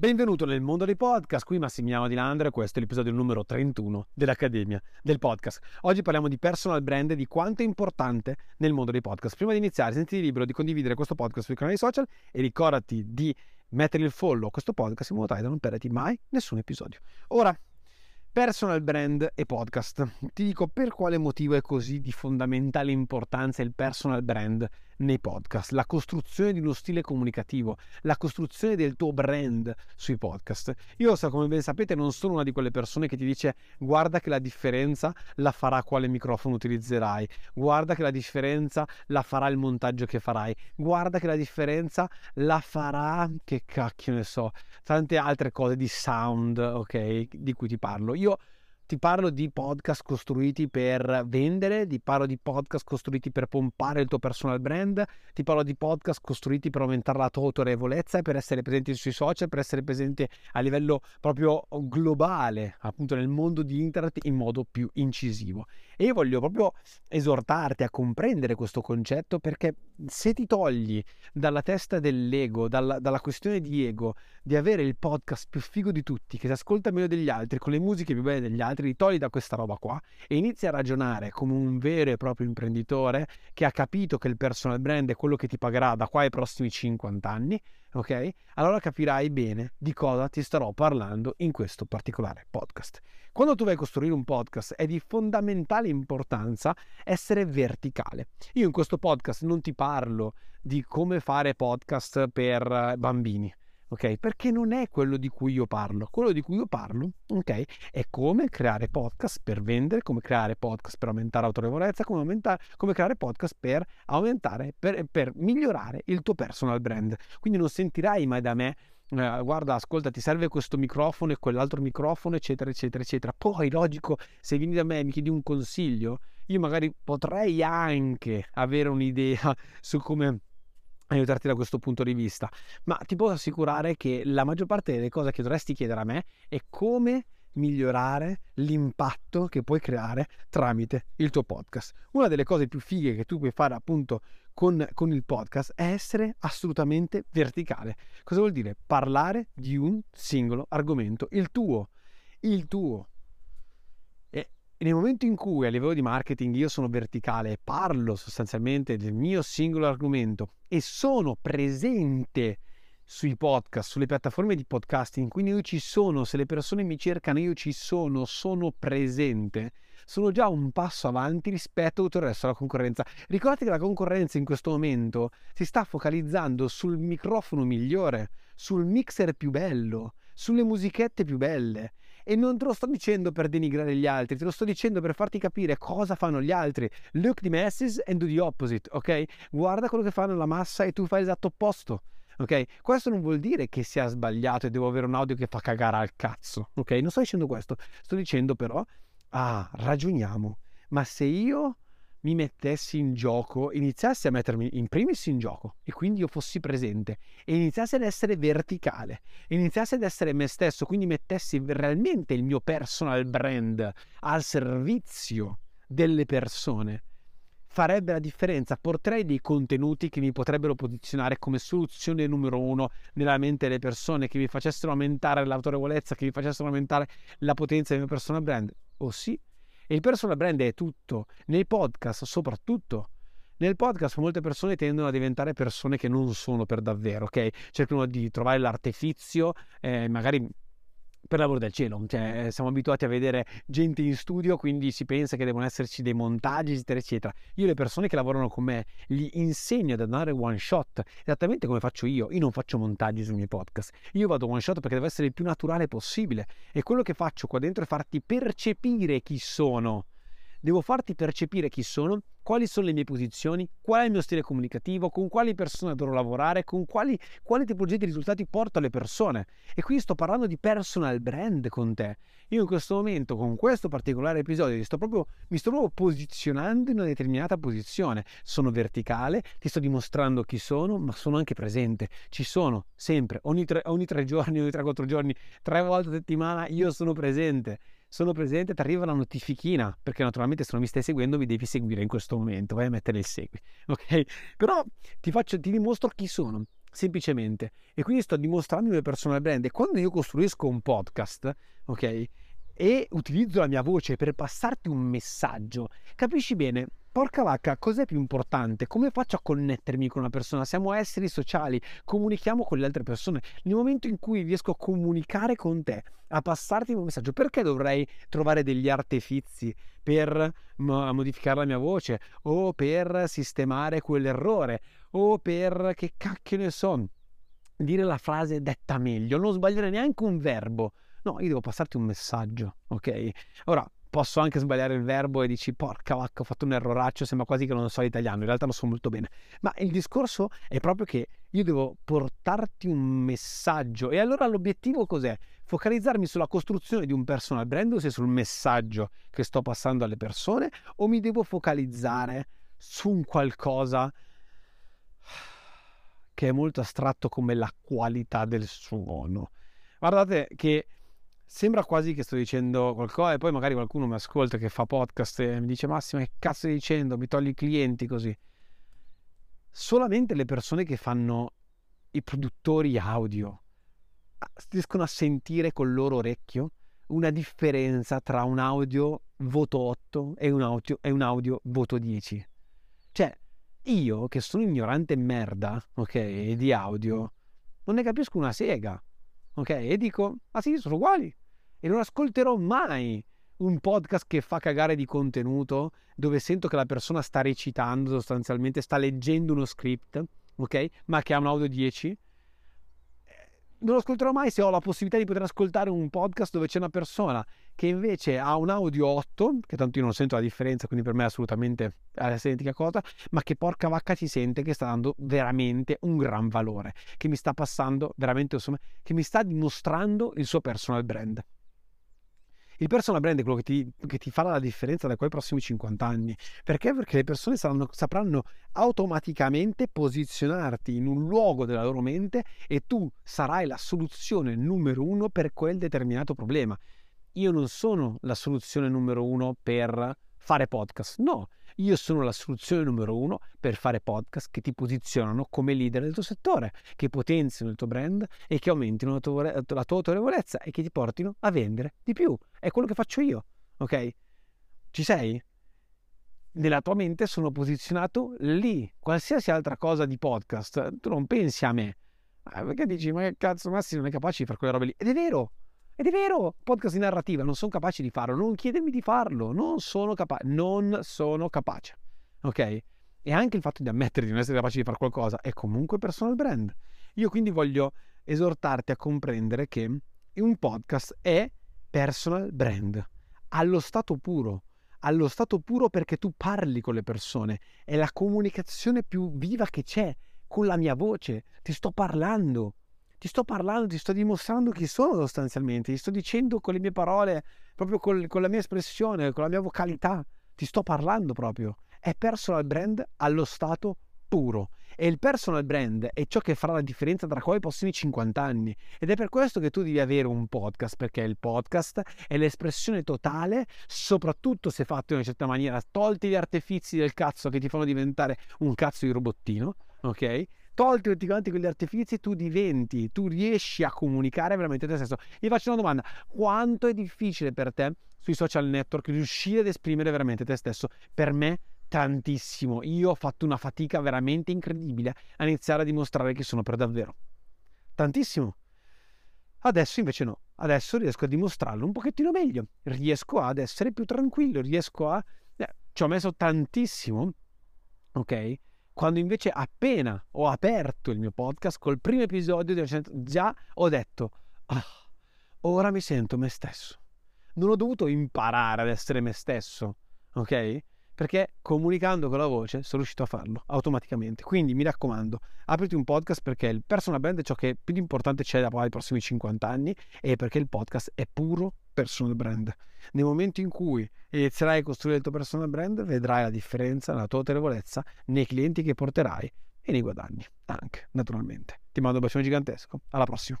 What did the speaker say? Benvenuto nel mondo dei podcast, qui Massimiliano di Landre, questo è l'episodio numero 31 dell'Accademia del Podcast. Oggi parliamo di personal brand e di quanto è importante nel mondo dei podcast. Prima di iniziare, sentiti libero di condividere questo podcast sui canali social e ricordati di mettere il follow a questo podcast in modo tale da non perderti mai nessun episodio. Ora, personal brand e podcast. Ti dico per quale motivo è così di fondamentale importanza il personal brand nei podcast, la costruzione di uno stile comunicativo, la costruzione del tuo brand sui podcast. Io, come ben sapete, non sono una di quelle persone che ti dice guarda che la differenza la farà quale microfono utilizzerai, guarda che la differenza la farà il montaggio che farai, guarda che la differenza la farà, che cacchio ne so, tante altre cose di sound, ok, di cui ti parlo. Io ti parlo di podcast costruiti per vendere, ti parlo di podcast costruiti per pompare il tuo personal brand, ti parlo di podcast costruiti per aumentare la tua autorevolezza, per essere presente sui social, per essere presente a livello proprio globale, appunto nel mondo di internet in modo più incisivo. E io voglio proprio esortarti a comprendere questo concetto, perché se ti togli dalla testa dell'ego, dalla questione di ego, di avere il podcast più figo di tutti, che si ascolta meglio degli altri, con le musiche più belle degli altri, li togli da questa roba qua e inizi a ragionare come un vero e proprio imprenditore che ha capito che il personal brand è quello che ti pagherà da qua ai prossimi 50 anni, ok? Allora capirai bene di cosa ti starò parlando in questo particolare podcast. Quando tu vai a costruire un podcast è di fondamentale importanza essere verticale. Io in questo podcast non ti parlo di come fare podcast per bambini, ok? Perché non è quello di cui io parlo. Quello di cui io parlo, ok, è come creare podcast per vendere, come creare podcast per aumentare autorevolezza, come creare podcast per aumentare, per migliorare il tuo personal brand. Quindi non sentirai mai da me guarda, ascolta, ti serve questo microfono e quell'altro microfono, eccetera, eccetera, eccetera. Poi, logico, se vieni da me e mi chiedi un consiglio, io magari potrei anche avere un'idea su come aiutarti da questo punto di vista, ma ti posso assicurare che la maggior parte delle cose che dovresti chiedere a me è come migliorare l'impatto che puoi creare tramite il tuo podcast. Una delle cose più fighe che tu puoi fare appunto con il podcast è essere assolutamente verticale. Cosa vuol dire? Parlare di un singolo argomento, il tuo. E nel momento in cui a livello di marketing io sono verticale e parlo sostanzialmente del mio singolo argomento e sono presente sui podcast, sulle piattaforme di podcasting, quindi io ci sono, se le persone mi cercano io ci sono presente, sono già un passo avanti rispetto a tutto il resto della concorrenza. Ricordate che la concorrenza in questo momento si sta focalizzando sul microfono migliore, sul mixer più bello, sulle musichette più belle. E non te lo sto dicendo per denigrare gli altri, te lo sto dicendo per farti capire cosa fanno gli altri. Look the masses and do the opposite, ok? Guarda quello che fanno la massa e tu fai l'esatto opposto, ok? Questo non vuol dire che sia sbagliato e devo avere un audio che fa cagare al cazzo, ok? Non sto dicendo questo, sto dicendo però, ragioniamo. Ma se io mi mettessi in gioco, iniziassi a mettermi in primis in gioco e quindi io fossi presente e iniziassi ad essere verticale, iniziassi ad essere me stesso, quindi mettessi realmente il mio personal brand al servizio delle persone, farebbe la differenza. Porterei dei contenuti che mi potrebbero posizionare come soluzione numero uno nella mente delle persone, che mi facessero aumentare l'autorevolezza, che mi facessero aumentare la potenza del mio personal brand, sì. E il personal brand è tutto, nei podcast soprattutto. Nel podcast molte persone tendono a diventare persone che non sono per davvero, ok? Cercano di trovare l'artificio, magari per l'amor del cielo, cioè, siamo abituati a vedere gente in studio, quindi si pensa che devono esserci dei montaggi, eccetera, eccetera. Io le persone che lavorano con me gli insegno ad andare one shot, esattamente come faccio io non faccio montaggi sui miei podcast, io vado one shot perché deve essere il più naturale possibile, e quello che faccio qua dentro è farti percepire chi sono. Devo farti percepire chi sono, quali sono le mie posizioni, qual è il mio stile comunicativo, con quali persone dovrò lavorare, con quali tipologie di risultati porto alle persone. E qui sto parlando di personal brand con te. Io in questo momento, con questo particolare episodio, mi sto proprio posizionando in una determinata posizione. Sono verticale, ti sto dimostrando chi sono, ma sono anche presente. Ci sono sempre, ogni 3-4 giorni, 3 volte a settimana, io sono presente. Sono presente, ti arriva la notifichina, perché naturalmente se non mi stai seguendo mi devi seguire in questo momento, vai a mettere il segui, ok? Però ti dimostro chi sono, semplicemente. E quindi sto dimostrando il mio personal brand. E quando io costruisco un podcast, ok, e utilizzo la mia voce per passarti un messaggio, capisci bene, porca vacca, cos'è più importante? Come faccio a connettermi con una persona? Siamo esseri sociali, comunichiamo con le altre persone. Nel momento in cui riesco a comunicare con te, a passarti un messaggio, perché dovrei trovare degli artifizi per modificare la mia voce, o per sistemare quell'errore, o per, che cacchio ne so, dire la frase detta meglio, non sbagliare neanche un verbo? No, io devo passarti un messaggio, ok? Ora, posso anche sbagliare il verbo e dici porca vacca, ho fatto un erroraccio, sembra quasi che non so l'italiano, in realtà lo so molto bene, ma il discorso è proprio che io devo portarti un messaggio. E allora l'obiettivo cos'è? Focalizzarmi sulla costruzione di un personal brand, o se sul messaggio che sto passando alle persone, o mi devo focalizzare su un qualcosa che è molto astratto come la qualità del suono? Guardate che sembra quasi che sto dicendo qualcosa, e poi magari qualcuno mi ascolta che fa podcast e mi dice: Massimo, che cazzo stai dicendo? Mi togli i clienti così. Solamente le persone che fanno i produttori audio riescono a sentire col loro orecchio una differenza tra un audio voto 8 e un audio voto 10. Cioè, io che sono ignorante merda, ok, di audio, non ne capisco una sega, ok? E dico: ah sì, sono uguali. E non ascolterò mai un podcast che fa cagare di contenuto, dove sento che la persona sta recitando, sostanzialmente sta leggendo uno script, ok, ma che ha un audio 10. Non lo ascolterò mai se ho la possibilità di poter ascoltare un podcast dove c'è una persona che invece ha un audio 8, che tanto io non sento la differenza, quindi per me è assolutamente la identica cosa, ma che porca vacca si sente che sta dando veramente un gran valore, che mi sta passando veramente, insomma, che mi sta dimostrando il suo personal brand. Il personal brand è quello che ti farà la differenza da quei prossimi 50 anni. Perché? Perché le persone sapranno automaticamente posizionarti in un luogo della loro mente, e tu sarai la soluzione numero uno per quel determinato problema. Io non sono la soluzione numero uno per fare podcast, no. Io sono la soluzione numero uno per fare podcast che ti posizionano come leader del tuo settore, che potenziano il tuo brand e che aumentino la tua autorevolezza e che ti portino a vendere di più. È quello che faccio io, ok? Ci sei? Nella tua mente sono posizionato lì. Qualsiasi altra cosa di podcast, tu non pensi a me. Perché dici, ma che cazzo, Massi non è capace di fare quelle robe lì? Ed è vero! Ed è vero, podcast di narrativa, non sono capace di farlo, non chiedermi di farlo, non sono capace, ok? E anche il fatto di ammettere di non essere capace di fare qualcosa è comunque personal brand. Io quindi voglio esortarti a comprendere che un podcast è personal brand, allo stato puro, perché tu parli con le persone, è la comunicazione più viva che c'è, con la mia voce, ti sto parlando, ti sto dimostrando chi sono sostanzialmente, ti sto dicendo con le mie parole, proprio con la mia espressione, con la mia vocalità, ti sto parlando proprio. È personal brand allo stato puro. E il personal brand è ciò che farà la differenza tra i prossimi 50 anni. Ed è per questo che tu devi avere un podcast, perché il podcast è l'espressione totale, soprattutto se fatto in una certa maniera, tolti gli artifici del cazzo che ti fanno diventare un cazzo di robottino, ok? Tolti tutti quanti quegli artifici, tu riesci a comunicare veramente te stesso. Gli faccio una domanda: quanto è difficile per te sui social network riuscire ad esprimere veramente te stesso? Per me tantissimo, io ho fatto una fatica veramente incredibile a iniziare a dimostrare che sono per davvero, tantissimo. Adesso invece no, adesso riesco a dimostrarlo un pochettino meglio, riesco ad essere più tranquillo, ci ho messo tantissimo, ok? Quando invece appena ho aperto il mio podcast col primo episodio già ho detto: ah, ora mi sento me stesso. Non ho dovuto imparare ad essere me stesso, ok? Perché comunicando con la voce sono riuscito a farlo automaticamente. Quindi mi raccomando, apriti un podcast, perché il personal brand è ciò che più importante c'è da poi ai prossimi 50 anni, e perché il podcast è puro personal brand. Nel momento in cui inizierai a costruire il tuo personal brand, vedrai la differenza nella tua autorevolezza, nei clienti che porterai e nei guadagni anche, naturalmente. Ti mando un bacione gigantesco, alla prossima.